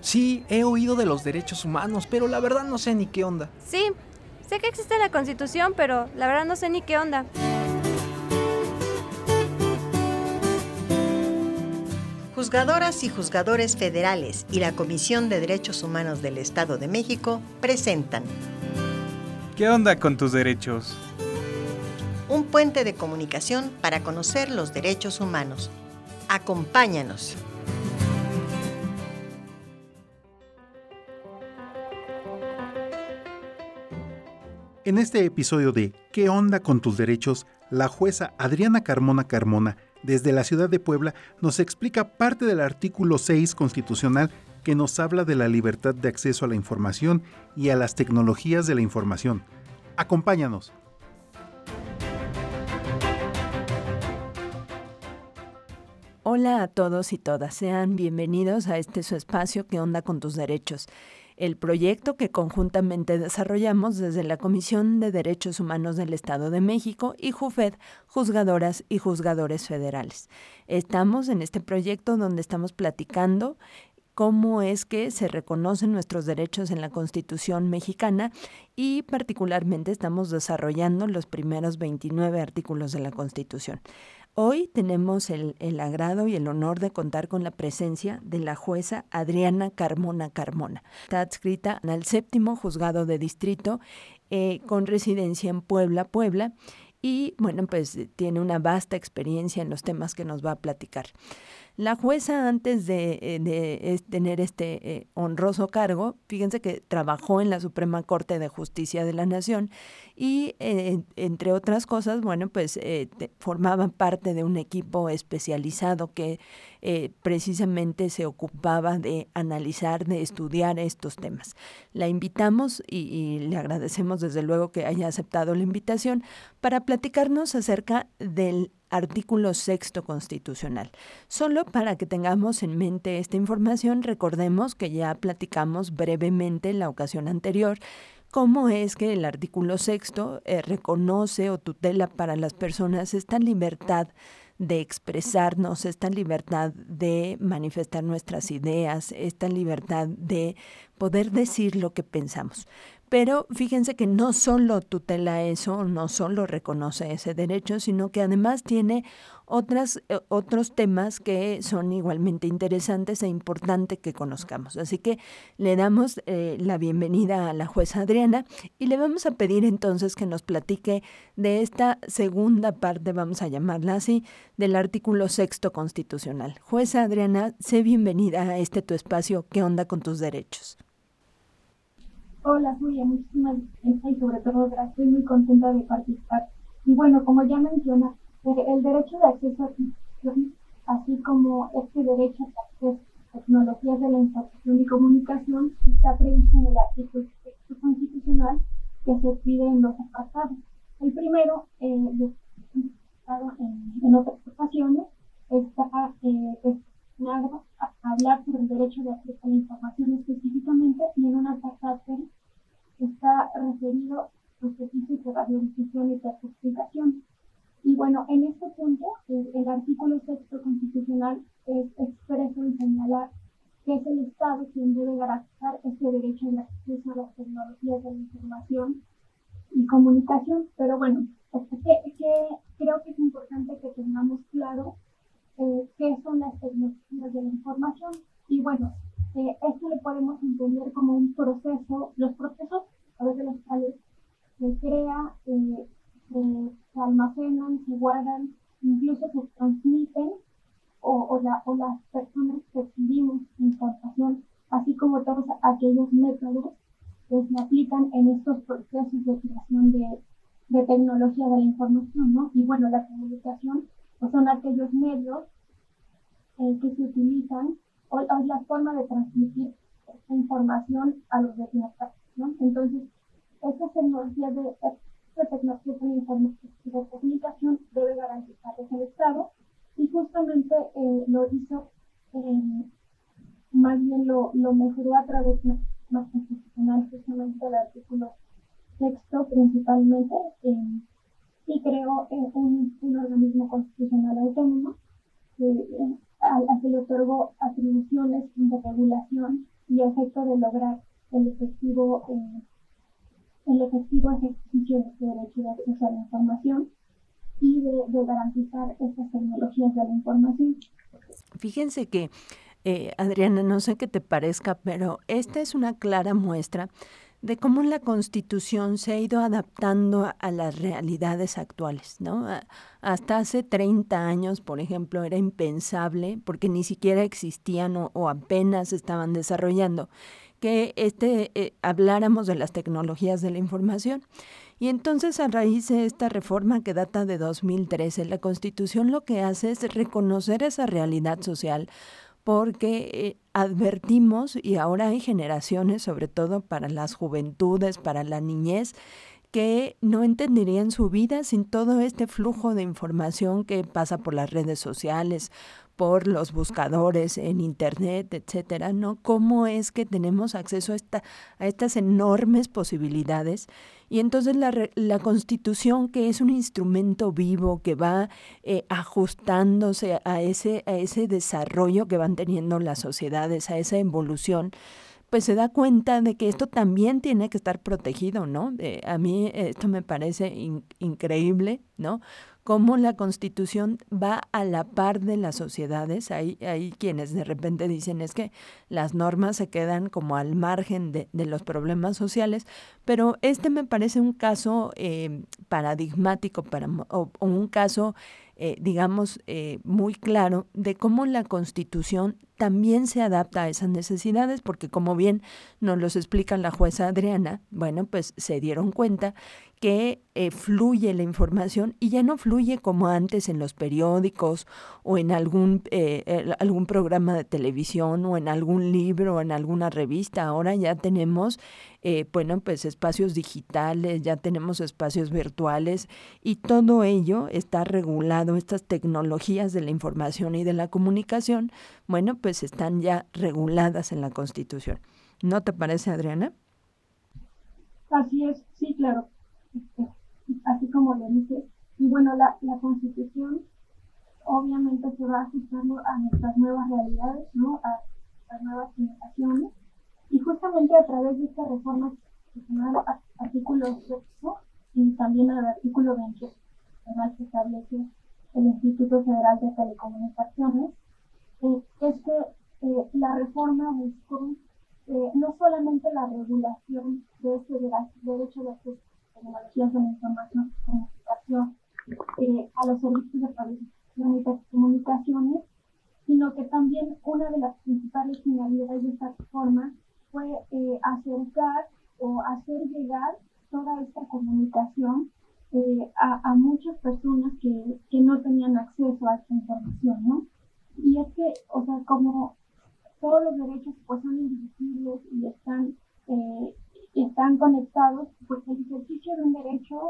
Sí, he oído de los derechos humanos, pero la verdad no sé ni qué onda. Sí, sé que existe la Constitución, pero la verdad no sé ni qué onda. Juzgadoras y juzgadores federales y la Comisión de Derechos Humanos del Estado de México presentan ¿Qué onda con tus derechos? Un puente de comunicación para conocer los derechos humanos. Acompáñanos. En este episodio de ¿Qué onda con tus derechos?, la jueza Adriana Carmona Carmona, desde la ciudad de Puebla, nos explica parte del artículo 6 constitucional que nos habla de la libertad de acceso a la información y a las tecnologías de la información. Acompáñanos. Hola a todos y todas, sean bienvenidos a este su espacio ¿Qué onda con tus derechos?, el proyecto que conjuntamente desarrollamos desde la Comisión de Derechos Humanos del Estado de México y JUFED, Juzgadoras y Juzgadores Federales. Estamos en este proyecto donde estamos platicando cómo es que se reconocen nuestros derechos en la Constitución mexicana y particularmente estamos desarrollando los primeros 29 artículos de la Constitución. Hoy tenemos el agrado y el honor de contar con la presencia de la jueza Adriana Carmona Carmona. Está adscrita al 7º Juzgado de Distrito con residencia en Puebla. Y bueno, pues tiene una vasta experiencia en los temas que nos va a platicar. La jueza, antes de tener este honroso cargo, fíjense que trabajó en la Suprema Corte de Justicia de la Nación y, entre otras cosas, bueno, pues formaba parte de un equipo especializado que precisamente se ocupaba de analizar, de estudiar estos temas. La invitamos y le agradecemos desde luego que haya aceptado la invitación para platicarnos acerca del artículo 6 constitucional. Solo para que tengamos en mente esta información, recordemos que ya platicamos brevemente en la ocasión anterior cómo es que el artículo 6 reconoce o tutela para las personas esta libertad de expresarnos, esta libertad de manifestar nuestras ideas, esta libertad de poder decir lo que pensamos. Pero fíjense que no solo tutela eso, no solo reconoce ese derecho, sino que además tiene otros temas que son igualmente interesantes e importante que conozcamos. Así que le damos la bienvenida a la jueza Adriana y le vamos a pedir entonces que nos platique de esta segunda parte, vamos a llamarla así, del artículo 6 constitucional. Jueza Adriana, sé bienvenida a este tu espacio ¿Qué onda con tus derechos? Hola Julia, muchísimas gracias y sobre todo gracias, estoy muy contenta de participar. Y bueno, como ya mencionas, el derecho de acceso a la información, así como este derecho de acceso a tecnologías de la información y comunicación, está previsto en el artículo 6 constitucional que se pide en dos apartados. El primero, en otras ocasiones, está destinado a hablar sobre el derecho de acceso a la información específicamente, y en una apartado está referido a los servicios de radiodifusión y telecomunicación. Y bueno, en este punto, el artículo 6 constitucional es expreso en señalar que es el Estado quien debe garantizar este derecho de acceso a las tecnologías de la información y comunicación. Pero bueno, creo que es importante que tengamos claro qué son las tecnologías de la información. Y bueno, esto lo podemos entender como un proceso, los procesos a través de los cuales se crea, se almacenan, se guardan, incluso se transmiten o las personas percibimos información, así como todos aquellos métodos que se aplican en estos procesos de creación de tecnología de la información, ¿no? Y bueno, la comunicación pues son aquellos medios que se utilizan o es la forma de transmitir esta información a los destinatarios, ¿no? Entonces, estas tecnologías de tecnología de comunicación debe garantizar el Estado, y justamente lo hizo, más bien lo mejoró a través de la constitucional, justamente el artículo 6 principalmente, y creó un organismo constitucional autónomo que se le otorgó atribuciones de regulación y y efecto de lograr el efectivo ejercicio de su derecho de acceso a la información y de garantizar estas tecnologías de la información. Fíjense que, Adriana, no sé qué te parezca, pero esta es una clara muestra de cómo la Constitución se ha ido adaptando a las realidades actuales, ¿no? Hasta hace 30 años, por ejemplo, era impensable, porque ni siquiera existían o apenas estaban desarrollando, que habláramos de las tecnologías de la información. Y entonces, a raíz de esta reforma que data de 2013, la Constitución lo que hace es reconocer esa realidad social, porque advertimos, y ahora hay generaciones, sobre todo para las juventudes, para la niñez, que no entenderían su vida sin todo este flujo de información que pasa por las redes sociales, por los buscadores en internet, etcétera, ¿no? ¿Cómo es que tenemos acceso a estas enormes posibilidades? Y entonces la Constitución, que es un instrumento vivo que va ajustándose a ese desarrollo que van teniendo las sociedades, a esa evolución, pues se da cuenta de que esto también tiene que estar protegido, ¿no? A mí esto me parece increíble, ¿no? Cómo la Constitución va a la par de las sociedades. Hay quienes de repente dicen es que las normas se quedan como al margen de los problemas sociales, pero este me parece un caso paradigmático o un caso muy claro de cómo la Constitución también se adapta a esas necesidades, porque como bien nos los explica la jueza Adriana, bueno, pues se dieron cuenta que fluye la información y ya no fluye como antes en los periódicos o en algún programa de televisión o en algún libro o en alguna revista. Ahora ya tenemos espacios digitales, ya tenemos espacios virtuales y todo ello está regulado. Estas tecnologías de la información y de la comunicación, bueno, pues están ya reguladas en la Constitución. ¿No te parece, Adriana? Así es, sí, claro. Así como le dije, y bueno, la Constitución obviamente se va ajustando a nuestras nuevas realidades, ¿no? A las nuevas generaciones, y justamente a través de esta reforma constitucional, artículo 6 y también al artículo 20, además que establece el Instituto Federal de Telecomunicaciones, la reforma buscó no solamente la regulación de este derecho de acceso tecnologías de la información y comunicación a los servicios de producción y telecomunicaciones, sino que también una de las principales finalidades de esta reforma fue acercar o hacer llegar toda esta comunicación a muchas personas que no tenían acceso a esta información, ¿no? Y es que, o sea, como todos los derechos pues son indivisibles y están conectados, pues el ejercicio de un derecho,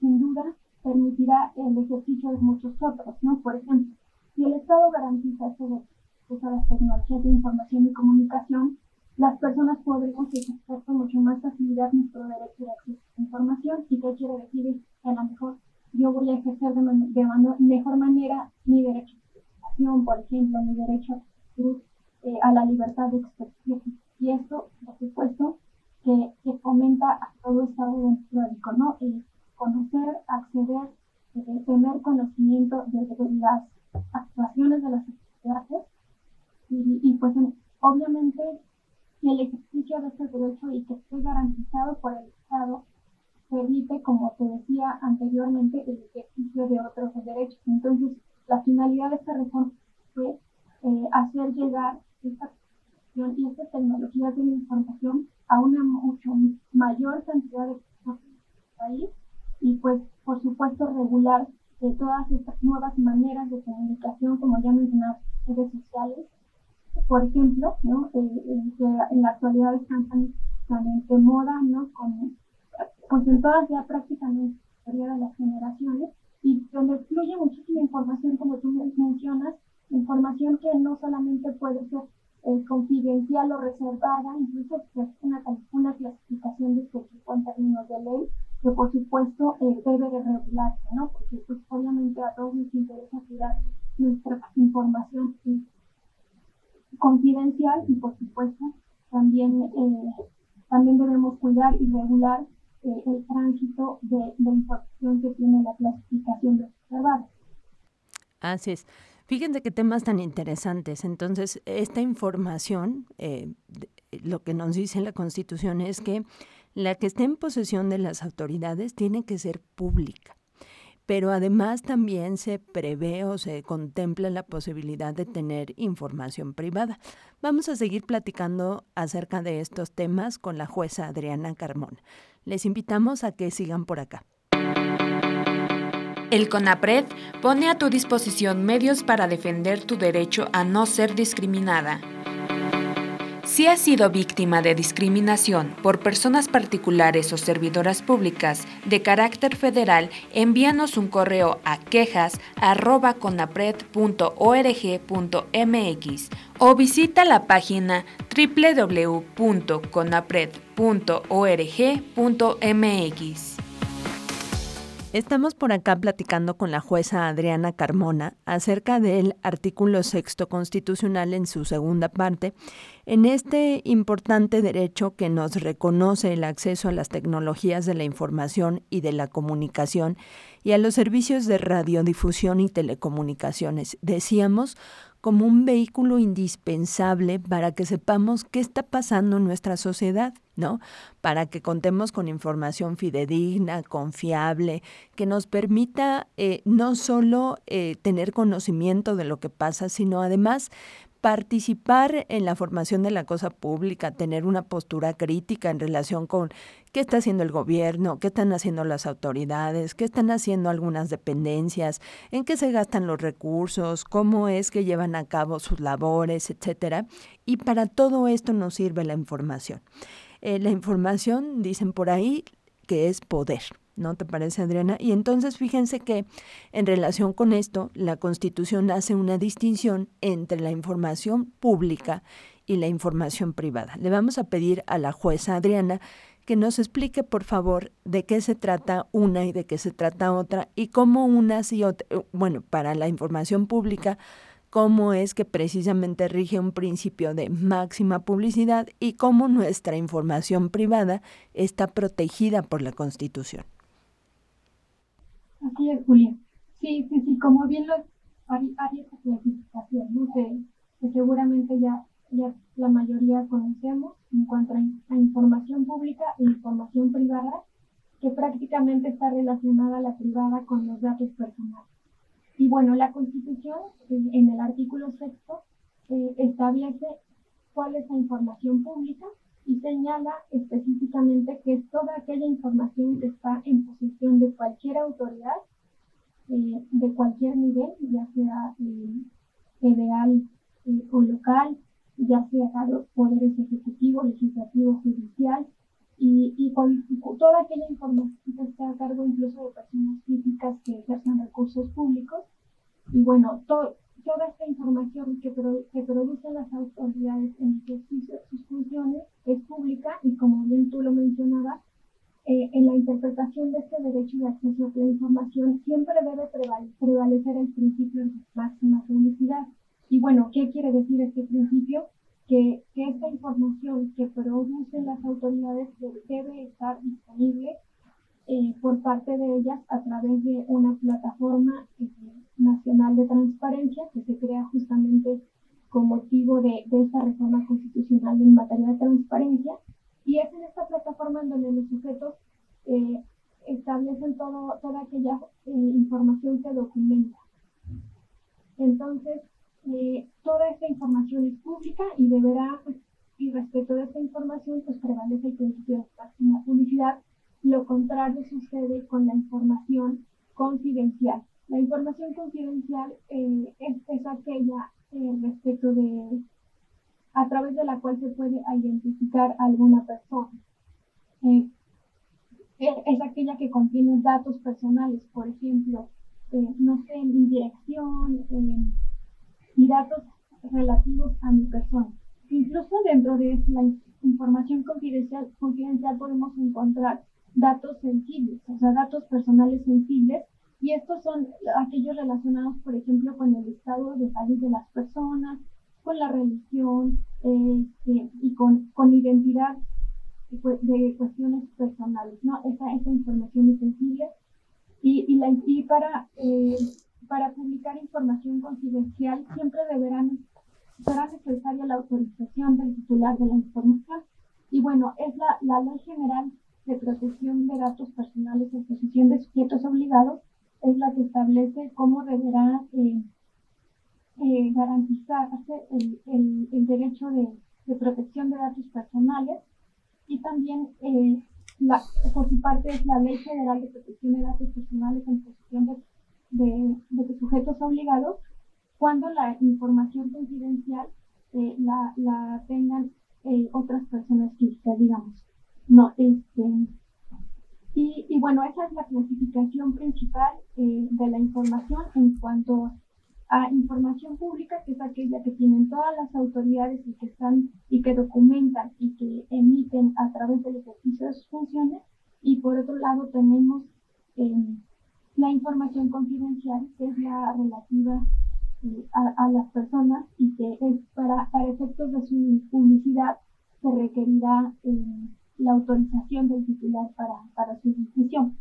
sin duda, permitirá el ejercicio de muchos otros, ¿no? Por ejemplo, si el Estado garantiza ese acceso a las tecnologías de información y comunicación, las personas podremos ejercer con mucho más facilidad nuestro derecho de acceso a la información. ¿Y qué quiere decir? Es que a lo mejor yo voy a ejercer de mejor manera mi derecho de información, por ejemplo, mi derecho a la libertad de expresión. Y esto, por supuesto, que fomenta a todo Estado democrático, ¿no? Conocer, acceder, tener conocimiento de las actuaciones de las sociedades y pues obviamente el ejercicio de este derecho y que esté garantizado por el Estado permite, como te decía anteriormente, el ejercicio de otros derechos. Entonces, la finalidad de esta reforma fue hacer llegar esta y estas tecnologías de la información a una mucho mayor cantidad de personas en el país y pues por supuesto regular de todas estas nuevas maneras de comunicación, como ya mencionaba, redes sociales, por ejemplo, ¿no? Que en la actualidad están tan de moda, ¿no? Pues en todas ya prácticamente la mayoría de las generaciones y donde fluye muchísima información, como tú mencionas, información que no solamente puede ser confidencial o reservada, incluso una clasificación de su tipo en términos de ley, que por supuesto debe de regularse, ¿no? Porque pues, obviamente a todos nos interesa cuidar nuestra información confidencial y por supuesto También debemos cuidar y regular el tránsito de información que tiene la clasificación de los observados. Así es. Fíjense qué temas tan interesantes. Entonces, esta información, lo que nos dice la Constitución es que la que esté en posesión de las autoridades tiene que ser pública. Pero además también se prevé o se contempla la posibilidad de tener información privada. Vamos a seguir platicando acerca de estos temas con la jueza Adriana Carmona. Les invitamos a que sigan por acá. El CONAPRED pone a tu disposición medios para defender tu derecho a no ser discriminada. Si has sido víctima de discriminación por personas particulares o servidoras públicas de carácter federal, envíanos un correo a quejas@conapred.org.mx o visita la página www.conapred.org.mx. Estamos por acá platicando con la jueza Adriana Carmona acerca del artículo 6º constitucional en su segunda parte, en este importante derecho que nos reconoce el acceso a las tecnologías de la información y de la comunicación y a los servicios de radiodifusión y telecomunicaciones. Decíamos, como un vehículo indispensable para que sepamos qué está pasando en nuestra sociedad, ¿no? Para que contemos con información fidedigna, confiable, que nos permita no solo tener conocimiento de lo que pasa, sino además participar en la formación de la cosa pública, tener una postura crítica en relación con qué está haciendo el gobierno, qué están haciendo las autoridades, qué están haciendo algunas dependencias, en qué se gastan los recursos, cómo es que llevan a cabo sus labores, etcétera. Y para todo esto nos sirve la información. La información, dicen por ahí, que es poder. ¿No te parece, Adriana? Y entonces fíjense que en relación con esto, la Constitución hace una distinción entre la información pública y la información privada. Le vamos a pedir a la jueza Adriana que nos explique, por favor, de qué se trata una y de qué se trata otra y cómo unas y otras, bueno, para la información pública, cómo es que precisamente rige un principio de máxima publicidad y cómo nuestra información privada está protegida por la Constitución. Así es, Julia. Sí, como bien lo hay esta clasificación, ¿no? que seguramente ya la mayoría conocemos en cuanto a información pública e información privada, que prácticamente está relacionada a la privada con los datos personales. Y bueno, la Constitución, en el artículo 6º, establece cuál es la información pública y señala específicamente que es toda aquella información que está en posesión de cualquier autoridad, de cualquier nivel, ya sea federal o local, ya sea a los poderes ejecutivo, legislativo, judicial, y con toda aquella información que está a cargo incluso de personas físicas que ejercen recursos públicos. Y bueno, toda esta información que producen las autoridades en ejercicio de sus funciones es pública y, como bien tú lo mencionabas, en la interpretación de este derecho de acceso a la información siempre debe prevalecer el principio de máxima publicidad. Y bueno, ¿qué quiere decir este principio? Que esta información que producen las autoridades debe estar disponible por parte de ellas a través de una plataforma nacional de transparencia que se crea justamente con motivo de esta reforma constitucional en materia de transparencia. Y es en esta plataforma en donde los sujetos establecen toda aquella información que documenta. Entonces, toda esta información es pública y deberá, y respecto de esta información, pues prevalece el principio de máxima publicidad. Lo contrario sucede con la información confidencial. La información confidencial es aquella respecto de, a través de la cual se puede identificar a alguna persona. Es aquella que contiene datos personales, por ejemplo, no sé, mi dirección, y datos relativos a mi persona. Incluso dentro de la información confidencial podemos encontrar datos sensibles, o sea, datos personales sensibles, y estos son aquellos relacionados, por ejemplo, con el estado de salud de las personas, con la religión, y con identidad de cuestiones personales, ¿no? Esa información es sensible y para publicar información confidencial siempre deberá necesaria la autorización del titular de la información. Y bueno, es la Ley General de Protección de Datos Personales en Posesión de Sujetos Obligados, es la que establece cómo deberá garantizarse el derecho de protección de datos personales, y también, por su parte, es la Ley General de Protección de Datos Personales en Posesión de Sujetos Obligados, cuando la información confidencial la tengan otras personas físicas, digamos. No, y bueno, esa es la clasificación principal de la información en cuanto a información pública, que es aquella que tienen todas las autoridades y que documentan y que emiten a través del ejercicio de sus funciones. Y por otro lado tenemos la información confidencial, que es la relativa a las personas y que es para efectos de su publicidad se requerirá la autorización del titular para su difusión.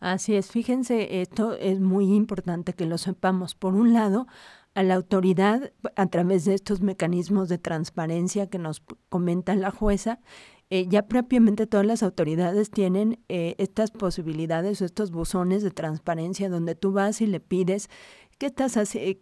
Así es, fíjense, esto es muy importante que lo sepamos. Por un lado, a la autoridad, a través de estos mecanismos de transparencia que nos comenta la jueza, ya propiamente todas las autoridades tienen estas posibilidades o estos buzones de transparencia donde tú vas y le pides que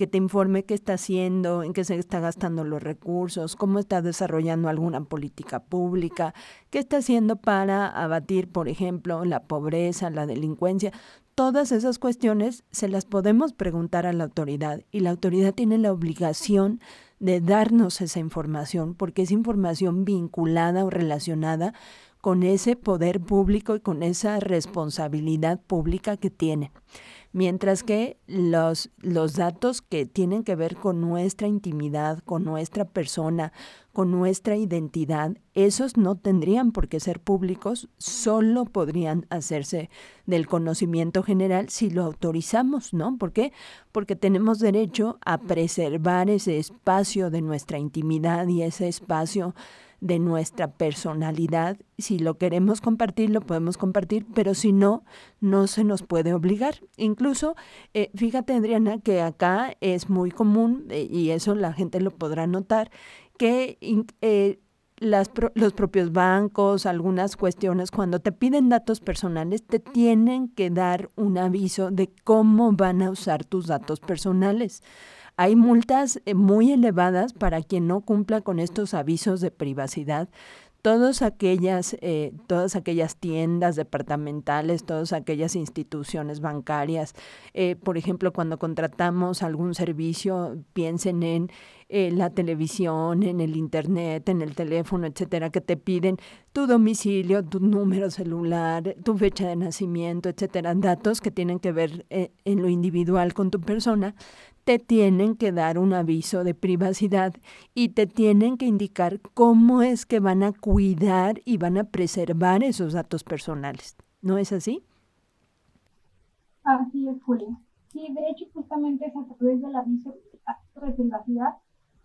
te informe qué está haciendo, en qué se está gastando los recursos, cómo está desarrollando alguna política pública, qué está haciendo para abatir, por ejemplo, la pobreza, la delincuencia. Todas esas cuestiones se las podemos preguntar a la autoridad, y la autoridad tiene la obligación de darnos esa información, porque es información vinculada o relacionada con ese poder público y con esa responsabilidad pública que tiene. Mientras que los datos que tienen que ver con nuestra intimidad, con nuestra persona, con nuestra identidad, esos no tendrían por qué ser públicos, solo podrían hacerse del conocimiento general si lo autorizamos, ¿no? ¿Por qué? Porque tenemos derecho a preservar ese espacio de nuestra intimidad y ese espacio de nuestra personalidad. Si lo queremos compartir, lo podemos compartir, pero si no, no se nos puede obligar. Incluso, fíjate, Adriana, que acá es muy común, y eso la gente lo podrá notar, que los propios bancos, algunas cuestiones, cuando te piden datos personales, te tienen que dar un aviso de cómo van a usar tus datos personales. Hay multas muy elevadas para quien no cumpla con estos avisos de privacidad. Todas aquellas tiendas departamentales, todas aquellas instituciones bancarias, por ejemplo, cuando contratamos algún servicio, piensen en la televisión, en el internet, en el teléfono, etcétera, que te piden tu domicilio, tu número celular, tu fecha de nacimiento, etcétera, datos que tienen que ver en lo individual con tu persona. Te tienen que dar un aviso de privacidad y te tienen que indicar cómo es que van a cuidar y van a preservar esos datos personales. ¿No es así? Así es, Julia. Sí, de hecho, justamente es a través del aviso de privacidad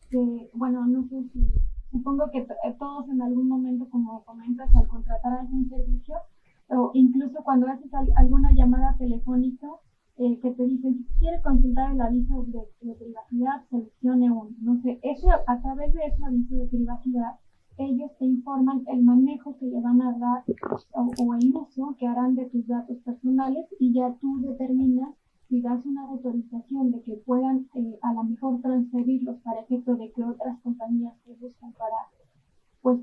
que, bueno, no sé si, supongo que todos en algún momento, como comentas, al contratar algún servicio o incluso cuando haces alguna llamada telefónica, que te dicen, si quiere consultar el aviso de privacidad, seleccione uno. No sé, eso, a través de ese aviso de privacidad, ellos te informan el manejo que le van a dar o el uso que harán de tus datos personales, y ya tú determinas si das una autorización de que puedan a lo mejor transferirlos para efecto de que otras compañías te buscan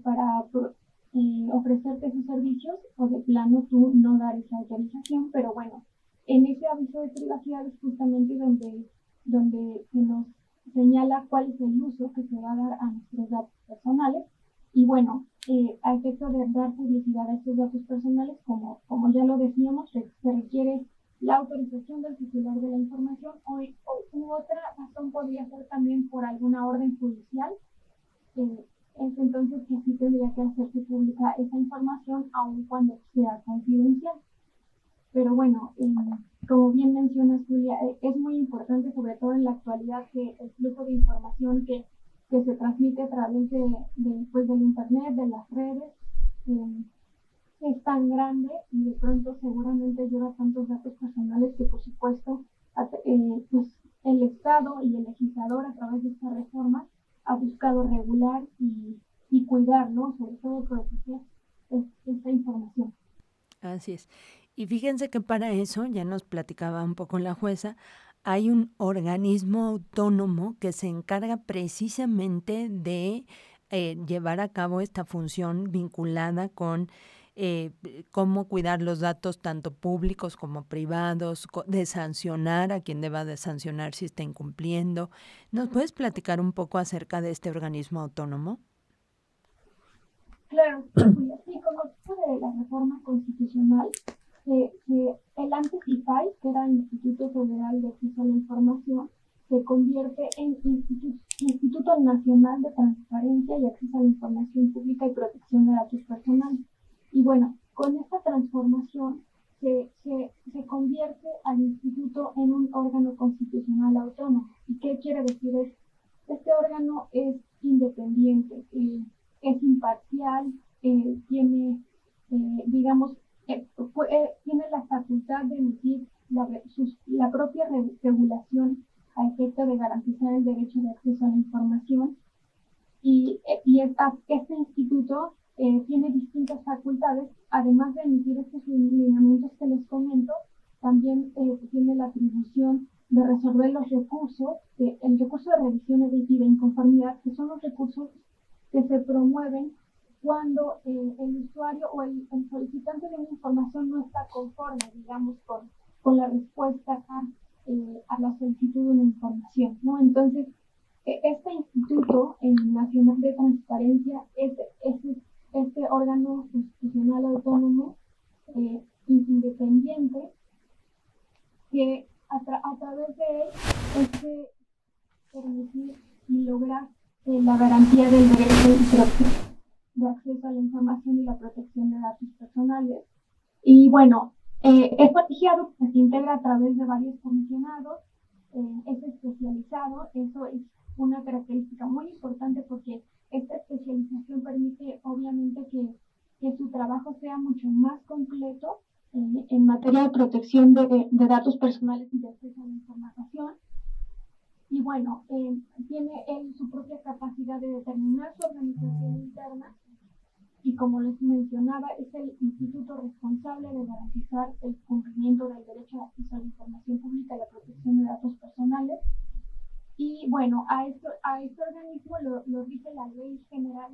para ofrecerte sus servicios, o de plano tú no dar esa autorización. Pero bueno, en ese aviso de privacidad es justamente donde se nos señala cuál es el uso que se va a dar a nuestros datos personales. Y bueno, a efecto de dar publicidad a estos datos personales, como ya lo decíamos, se requiere la autorización del titular de la información, u otra razón podría ser también por alguna orden judicial. Es entonces que sí tendría que hacerse pública esa información, aun cuando sea confidencial. Pero bueno, como bien mencionas, Julia, es muy importante, sobre todo en la actualidad, que el flujo de información que que se transmite a través del internet, de las redes, es tan grande y de pronto seguramente lleva tantos datos personales que, por supuesto, el Estado y el legislador a través de esta reforma ha buscado regular y cuidar, ¿no? Sobre todo proteger esta información. Así es. Y fíjense que para eso, ya nos platicaba un poco la jueza, hay un organismo autónomo que se encarga precisamente de llevar a cabo esta función vinculada con cómo cuidar los datos tanto públicos como privados, de sancionar a quien deba de sancionar si está incumpliendo. ¿Nos puedes platicar un poco acerca de este organismo autónomo? Claro, sí, como esto de la reforma constitucional, el antes IFAI, que era el Instituto Federal de Acceso a la Información, se convierte en Instituto Nacional de Transparencia y Acceso a la Información Pública y Protección de Datos Personales. Y bueno, con esta transformación se convierte al instituto en un órgano constitucional autónomo. ¿Y qué quiere decir esto? Este órgano es independiente, es imparcial, tiene la facultad de emitir la propia regulación a efecto de garantizar el derecho de acceso a la información. Este instituto tiene distintas facultades, además de emitir estos lineamientos que les comento, también tiene la atribución de resolver los recursos, el recurso de revisión y de inconformidad, que son los recursos que se promueven cuando el usuario o el solicitante de una información no está conforme, digamos, con la respuesta a la solicitud de una información, ¿no? Entonces, este Instituto Nacional de Transparencia es este órgano constitucional autónomo independiente que a través de él es de permitir y lograr la garantía del derecho de acceso a la información y la protección de datos personales. Y bueno, es colegiado, se integra a través de varios comisionados, es especializado, eso es una característica muy importante porque esta especialización permite obviamente que su trabajo sea mucho más completo en materia de protección de datos personales y de acceso a la información. Y bueno, tiene él su propia capacidad de determinar su organización interna y, como les mencionaba, es el instituto responsable de garantizar el cumplimiento del derecho de acceso a la información pública y la protección de datos personales. Y bueno, a este organismo lo rige la Ley General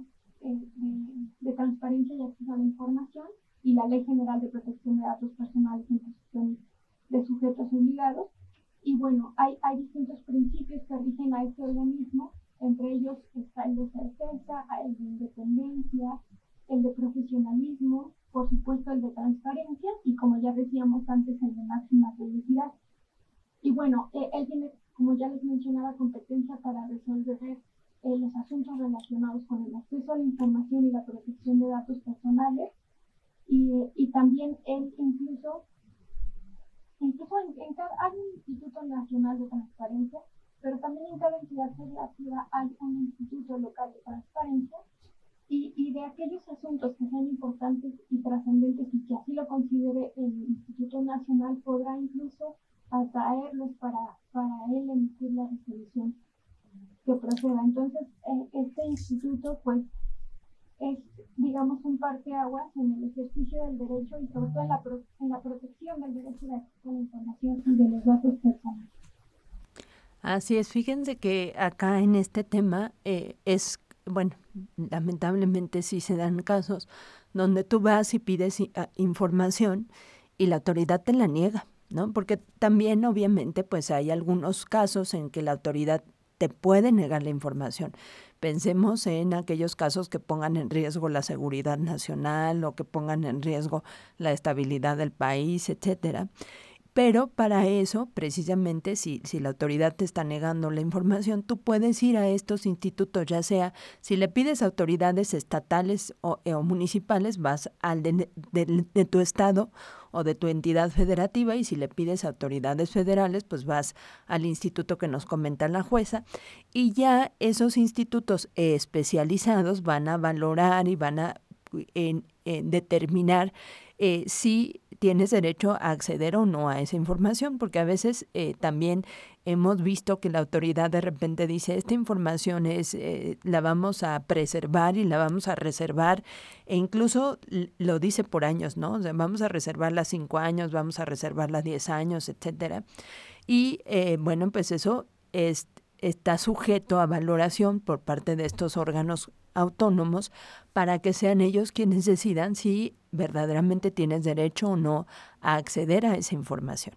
de Transparencia y Acceso a la Información y la Ley General de Protección de Datos Personales en Posesión de Sujetos Obligados. Y bueno, hay distintos principios que rigen a este organismo, entre ellos está el de certeza, el de independencia, el de profesionalismo, por supuesto el de transparencia y, como ya decíamos antes, el de máxima publicidad. Y bueno, él tiene, como ya les mencionaba, competencia para resolver los asuntos relacionados con el acceso a la información y la protección de datos personales, y también él incluso hay un Instituto Nacional de Transparencia, pero también en cada entidad federativa hay un Instituto Local de Transparencia, y de aquellos asuntos que sean importantes y trascendentes y que así lo considere el Instituto Nacional, podrá incluso atraerlos para él emitir la resolución que proceda. Entonces, este instituto pues es, digamos, un parteaguas en el ejercicio del derecho y sobre todo en la protección del derecho de acceso a la información y de los datos personales. Así es, fíjense que acá en este tema bueno, lamentablemente sí se dan casos donde tú vas y pides información y la autoridad te la niega, ¿no? Porque también obviamente pues hay algunos casos en que la autoridad te puede negar la información. Pensemos en aquellos casos que pongan en riesgo la seguridad nacional o que pongan en riesgo la estabilidad del país, etcétera. Pero para eso, precisamente, si la autoridad te está negando la información, tú puedes ir a estos institutos, ya sea si le pides a autoridades estatales o municipales, vas al de tu estado o de tu entidad federativa, y si le pides a autoridades federales, pues vas al instituto que nos comenta la jueza, y ya esos institutos especializados van a valorar y van a determinar si tienes derecho a acceder o no a esa información, porque a veces también hemos visto que la autoridad de repente dice, esta información la vamos a preservar y la vamos a reservar, e incluso lo dice por años, ¿no? O sea, vamos a reservarla 5 años, vamos a reservarla 10 años, etcétera. Y bueno, pues eso está sujeto a valoración por parte de estos órganos autónomos para que sean ellos quienes decidan si verdaderamente tienes derecho o no a acceder a esa información.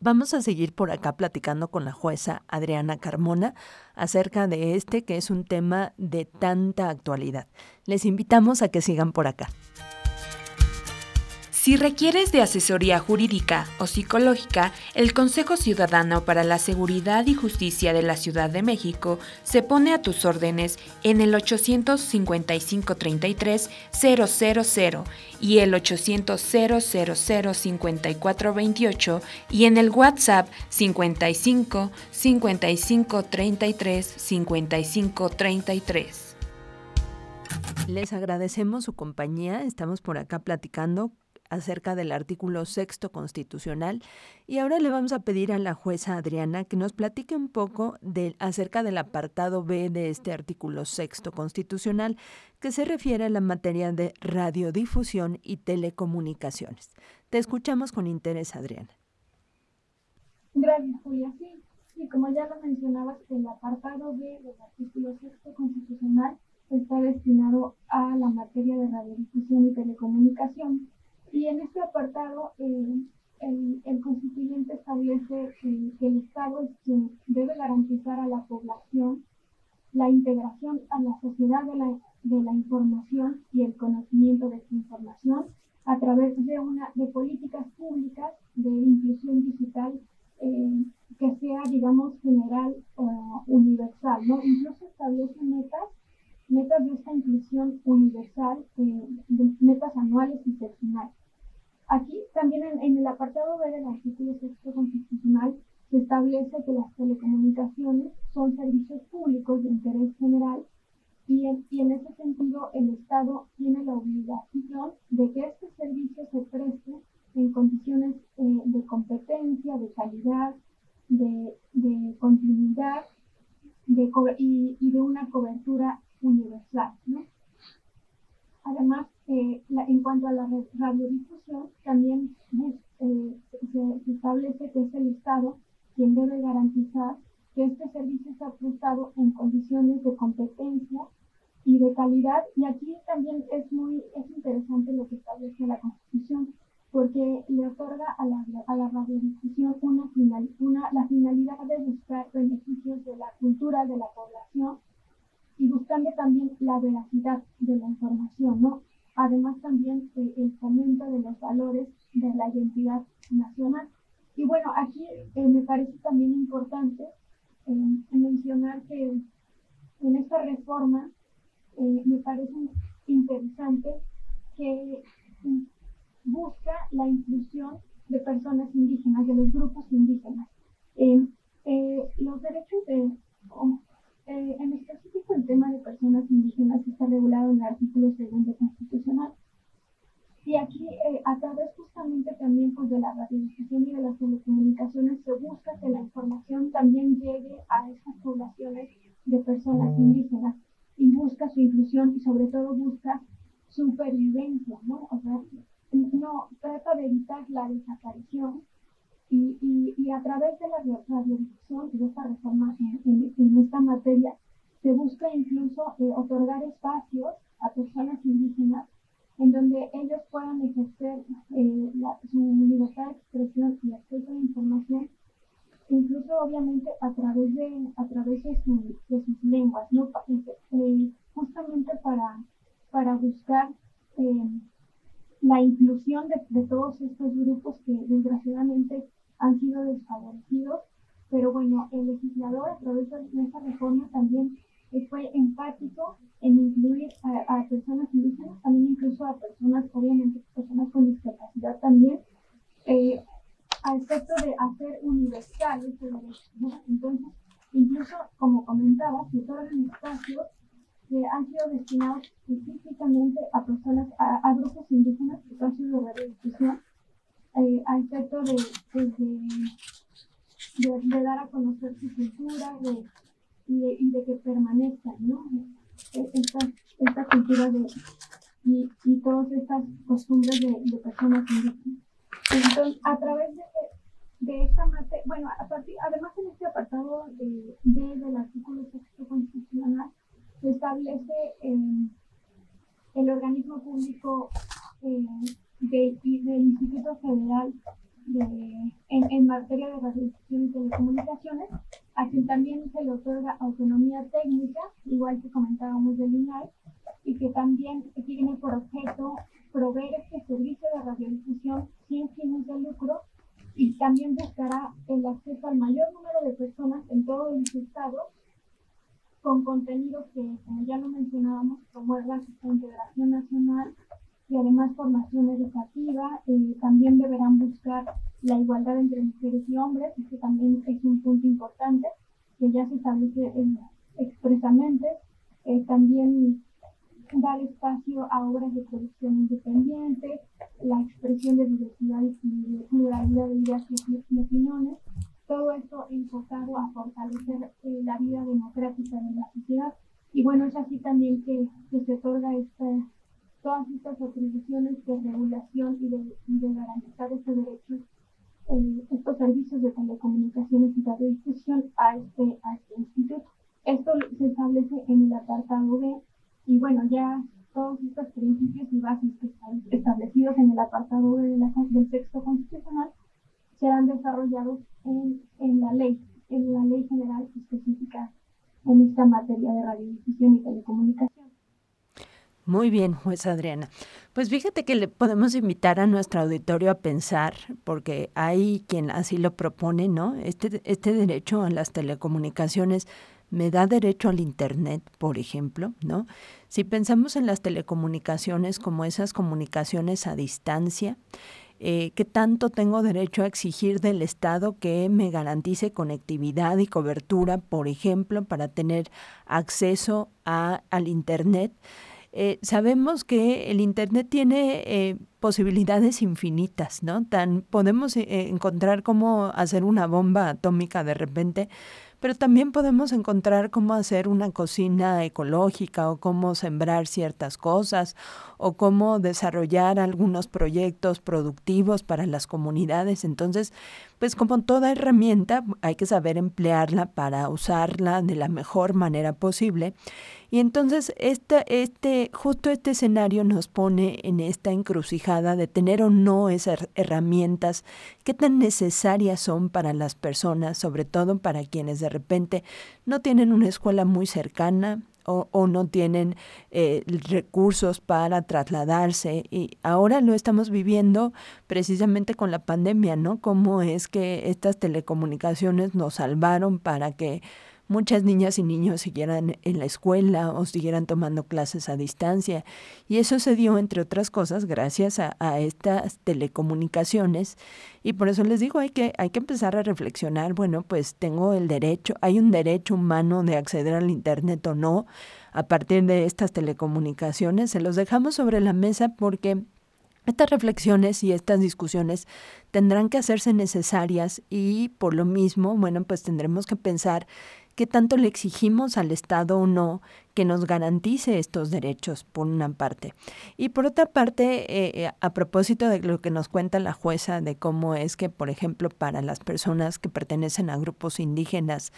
Vamos a seguir por acá platicando con la jueza Adriana Carmona acerca de este que es un tema de tanta actualidad. Les invitamos a que sigan por acá. Si requieres de asesoría jurídica o psicológica, el Consejo Ciudadano para la Seguridad y Justicia de la Ciudad de México se pone a tus órdenes en el 800-5533-000 y el 800-000-5428 y en el WhatsApp 55-5533-5533. Les agradecemos su compañía. Estamos por acá platicando acerca del artículo 6º constitucional, y ahora le vamos a pedir a la jueza Adriana que nos platique un poco acerca del apartado B de este artículo 6º constitucional, que se refiere a la materia de radiodifusión y telecomunicaciones. Te escuchamos con interés, Adriana. Gracias, Julia. Sí, y como ya lo mencionabas, el apartado B del artículo 6º constitucional está destinado a la materia de radiodifusión y telecomunicación. Y en este apartado, el constituyente establece que el Estado es quien debe garantizar a la población la integración a la sociedad de la información y el conocimiento de esta información a través de políticas públicas de inclusión digital que sea, digamos, general o universal, ¿no? Incluso establece metas de esta inclusión universal, de metas anuales y seccionales. Aquí también en el apartado B del artículo 6º constitucional se establece que las telecomunicaciones son servicios públicos de interés general y en ese sentido el Estado tiene la obligación de que este servicio se preste en condiciones de competencia, de calidad, de continuidad y de una cobertura universal, ¿no? Además, en cuanto a la radiodifusión, también se establece que es el Estado quien debe garantizar que este servicio está prestado en condiciones de competencia y de calidad. Y aquí también es interesante lo que establece la Constitución, porque le otorga a la radiodifusión la finalidad de buscar beneficios de la cultura de la población y buscando también la veracidad de la información, ¿no? Además también el fomento de los valores de la identidad nacional. Y bueno, aquí me parece también importante mencionar que en esta reforma me parece interesante que busca la inclusión de personas indígenas, de los grupos indígenas. Los derechos en específico el tema de personas indígenas está regulado en el artículo 2 constitucional, y aquí a través justamente también pues de la radiodifusión y de las telecomunicaciones se busca que la información también llegue a esas poblaciones de personas indígenas y busca su inclusión y sobre todo busca su pervivencia, ¿no? O sea, no trata de evitar la desaparición. Y a través de la radiodifusión y de esta reforma en esta materia, se busca incluso otorgar espacios a personas indígenas en donde ellos puedan ejercer su libertad de expresión y acceso a la información, incluso obviamente a través de sus lenguas, ¿no? Justamente para buscar la inclusión de todos estos grupos que desgraciadamente han sido desfavorecidos. Pero bueno, el legislador a través de esta reforma también fue empático en incluir a personas indígenas, también incluso a personas, obviamente, personas con discapacidad también, a efecto de hacer universal este derecho, ¿no? Entonces, incluso, como comentaba, se otorgan espacios que han sido destinados específicamente a personas, a grupos indígenas, espacios de redifusión, a efecto de dar a conocer su cultura y de que permanezcan, ¿no? Esta cultura y todas estas costumbres de personas indígenas. Entonces, a través de esta materia, bueno, además en este apartado del artículo 6 constitucional, se establece el organismo público del Instituto Federal en materia de radiodifusión y telecomunicaciones, a quien también se le otorga autonomía técnica, igual que comentábamos del INAI, y que también tiene por objeto proveer este servicio de radiodifusión sin fines de lucro, y también buscará el acceso al mayor número de personas en todo el estado, con contenidos que, como ya lo mencionábamos, promuevan su integración nacional y además formación educativa. También deberán buscar la igualdad entre mujeres y hombres, que también es un punto importante que ya se establece expresamente. También dar espacio a obras de producción independiente, la expresión de diversidad y pluralidad de ideas y opiniones, todo esto enfocado a fortalecer la vida democrática de la sociedad. Y bueno, es así también que se otorga todas estas atribuciones de regulación y de garantizar estos derechos, estos servicios de telecomunicaciones y radiodifusión a este instituto. Esto se establece en el apartado B. Y bueno, ya todos estos principios y bases que están establecidos en el apartado del texto constitucional serán desarrollados en la ley general específica en esta materia de radiodifusión y telecomunicación. Muy bien, juez Adriana. Pues fíjate que le podemos invitar a nuestro auditorio a pensar, porque hay quien así lo propone, ¿no? Este derecho a las telecomunicaciones me da derecho al Internet, por ejemplo, ¿no? Si pensamos en las telecomunicaciones como esas comunicaciones a distancia, ¿qué tanto tengo derecho a exigir del Estado que me garantice conectividad y cobertura, por ejemplo, para tener acceso al Internet? Sabemos que el Internet tiene posibilidades infinitas, ¿no? Podemos encontrar cómo hacer una bomba atómica de repente, pero también podemos encontrar cómo hacer una cocina ecológica o cómo sembrar ciertas cosas o cómo desarrollar algunos proyectos productivos para las comunidades. Entonces, pues como toda herramienta, hay que saber emplearla para usarla de la mejor manera posible. Y entonces justo este escenario nos pone en esta encrucijada de tener o no esas herramientas, qué tan necesarias son para las personas, sobre todo para quienes de repente no tienen una escuela muy cercana o no tienen recursos para trasladarse. Y ahora lo estamos viviendo precisamente con la pandemia, ¿no? Cómo es que estas telecomunicaciones nos salvaron para que muchas niñas y niños siguieran en la escuela o siguieran tomando clases a distancia. Y eso se dio, entre otras cosas, gracias a estas telecomunicaciones. Y por eso les digo, hay que empezar a reflexionar, bueno, pues tengo el derecho, hay un derecho humano de acceder al Internet o no a partir de estas telecomunicaciones. Se los dejamos sobre la mesa porque estas reflexiones y estas discusiones tendrán que hacerse necesarias y por lo mismo, bueno, pues tendremos que pensar qué tanto le exigimos al Estado o no que nos garantice estos derechos, por una parte. Y por otra parte, a propósito de lo que nos cuenta la jueza de cómo es que, por ejemplo, para las personas que pertenecen a grupos indígenas,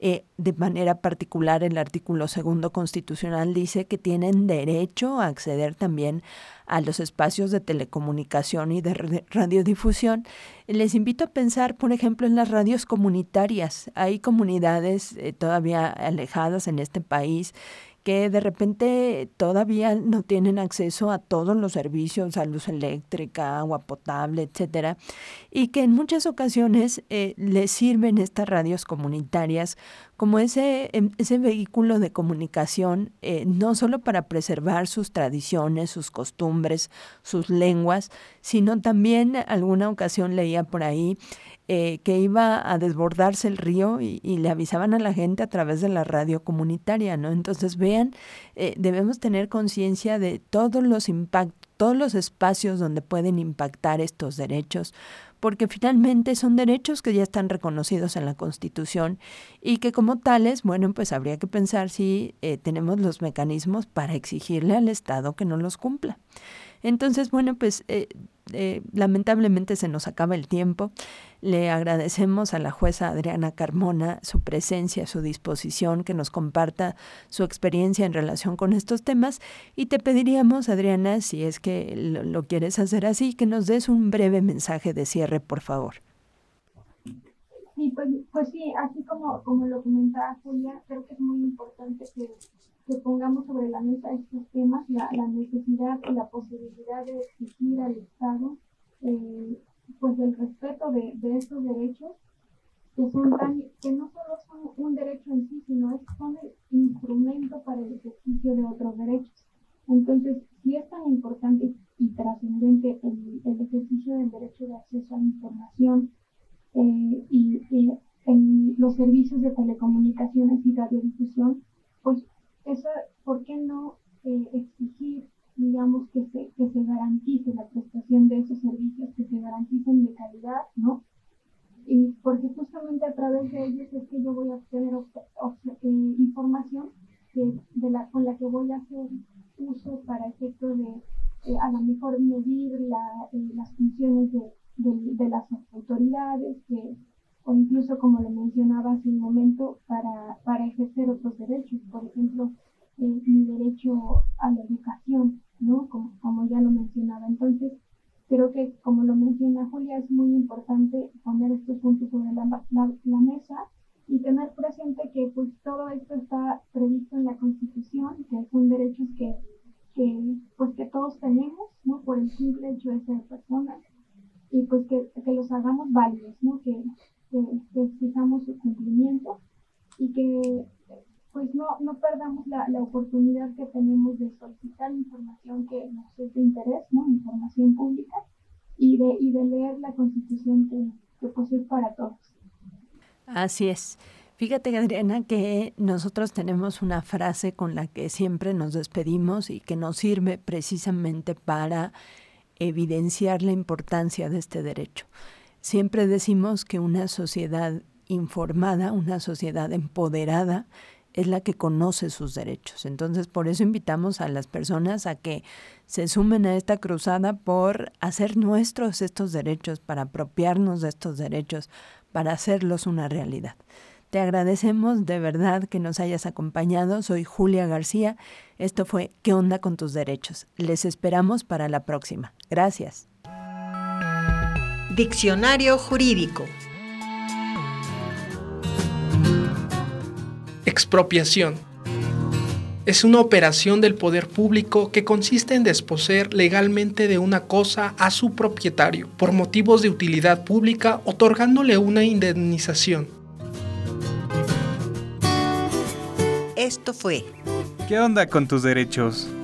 de manera particular el artículo 2º constitucional dice que tienen derecho a acceder también a los espacios de telecomunicación y de radiodifusión. Les invito a pensar, por ejemplo, en las radios comunitarias. Hay comunidades todavía alejadas en este país que de repente todavía no tienen acceso a todos los servicios, a luz eléctrica, agua potable, etcétera, y que en muchas ocasiones les sirven estas radios comunitarias como ese vehículo de comunicación, no solo para preservar sus tradiciones, sus costumbres, sus lenguas, sino también, alguna ocasión leía por ahí, que iba a desbordarse el río y le avisaban a la gente a través de la radio comunitaria, ¿no? Entonces, vean, debemos tener conciencia de todos los impactos, todos los espacios donde pueden impactar estos derechos, porque finalmente son derechos que ya están reconocidos en la Constitución y que como tales, bueno, pues habría que pensar si tenemos los mecanismos para exigirle al Estado que no los cumpla. Entonces, bueno, pues lamentablemente se nos acaba el tiempo. Le agradecemos a la jueza Adriana Carmona su presencia, su disposición, que nos comparta su experiencia en relación con estos temas. Y te pediríamos, Adriana, si es que lo quieres hacer así, que nos des un breve mensaje de cierre, por favor. Sí, pues sí, así como lo comentaba Julia, creo que es muy importante que pongamos sobre la mesa estos temas, la necesidad y la posibilidad de exigir al Estado pues el respeto de estos derechos, que no solo son un derecho en sí, sino son el instrumento para el ejercicio de otros derechos. Entonces, si es tan importante y trascendente el ejercicio del derecho de acceso a la información y en los servicios de telecomunicaciones y radiodifusión, pues eso, ¿por qué no exigir, digamos, que se garantice la prestación de esos servicios, que se garanticen de calidad, ¿no? Y porque justamente a través de ellos es que yo voy a obtener información con la que voy a hacer uso para efecto de, a lo mejor, medir las funciones de las autoridades, o incluso, como lo mencionaba hace un momento, para ejercer otros derechos, por ejemplo, mi derecho a la educación, ¿no? Como ya lo mencionaba. Entonces, creo que, como lo menciona Julia, es muy importante poner estos puntos sobre la mesa y tener presente que pues todo esto está previsto en la Constitución, que son derechos que todos tenemos, ¿no? Por el simple hecho de ser personas, y pues que los hagamos válidos, ¿no? Que exijamos su cumplimiento y que pues no perdamos la oportunidad que tenemos de solicitar información que nos es de interés, ¿no? Información pública, y de leer la Constitución que pues es para todos. Así es. Fíjate, Adriana, que nosotros tenemos una frase con la que siempre nos despedimos y que nos sirve precisamente para evidenciar la importancia de este derecho. Siempre decimos que una sociedad informada, una sociedad empoderada, es la que conoce sus derechos. Entonces, por eso invitamos a las personas a que se sumen a esta cruzada por hacer nuestros estos derechos, para apropiarnos de estos derechos, para hacerlos una realidad. Te agradecemos de verdad que nos hayas acompañado. Soy Julia García. Esto fue ¿Qué onda con tus derechos? Les esperamos para la próxima. Gracias. Diccionario jurídico. Expropiación. Es una operación del poder público que consiste en desposeer legalmente de una cosa a su propietario por motivos de utilidad pública, otorgándole una indemnización. Esto fue ¿Qué onda con tus derechos?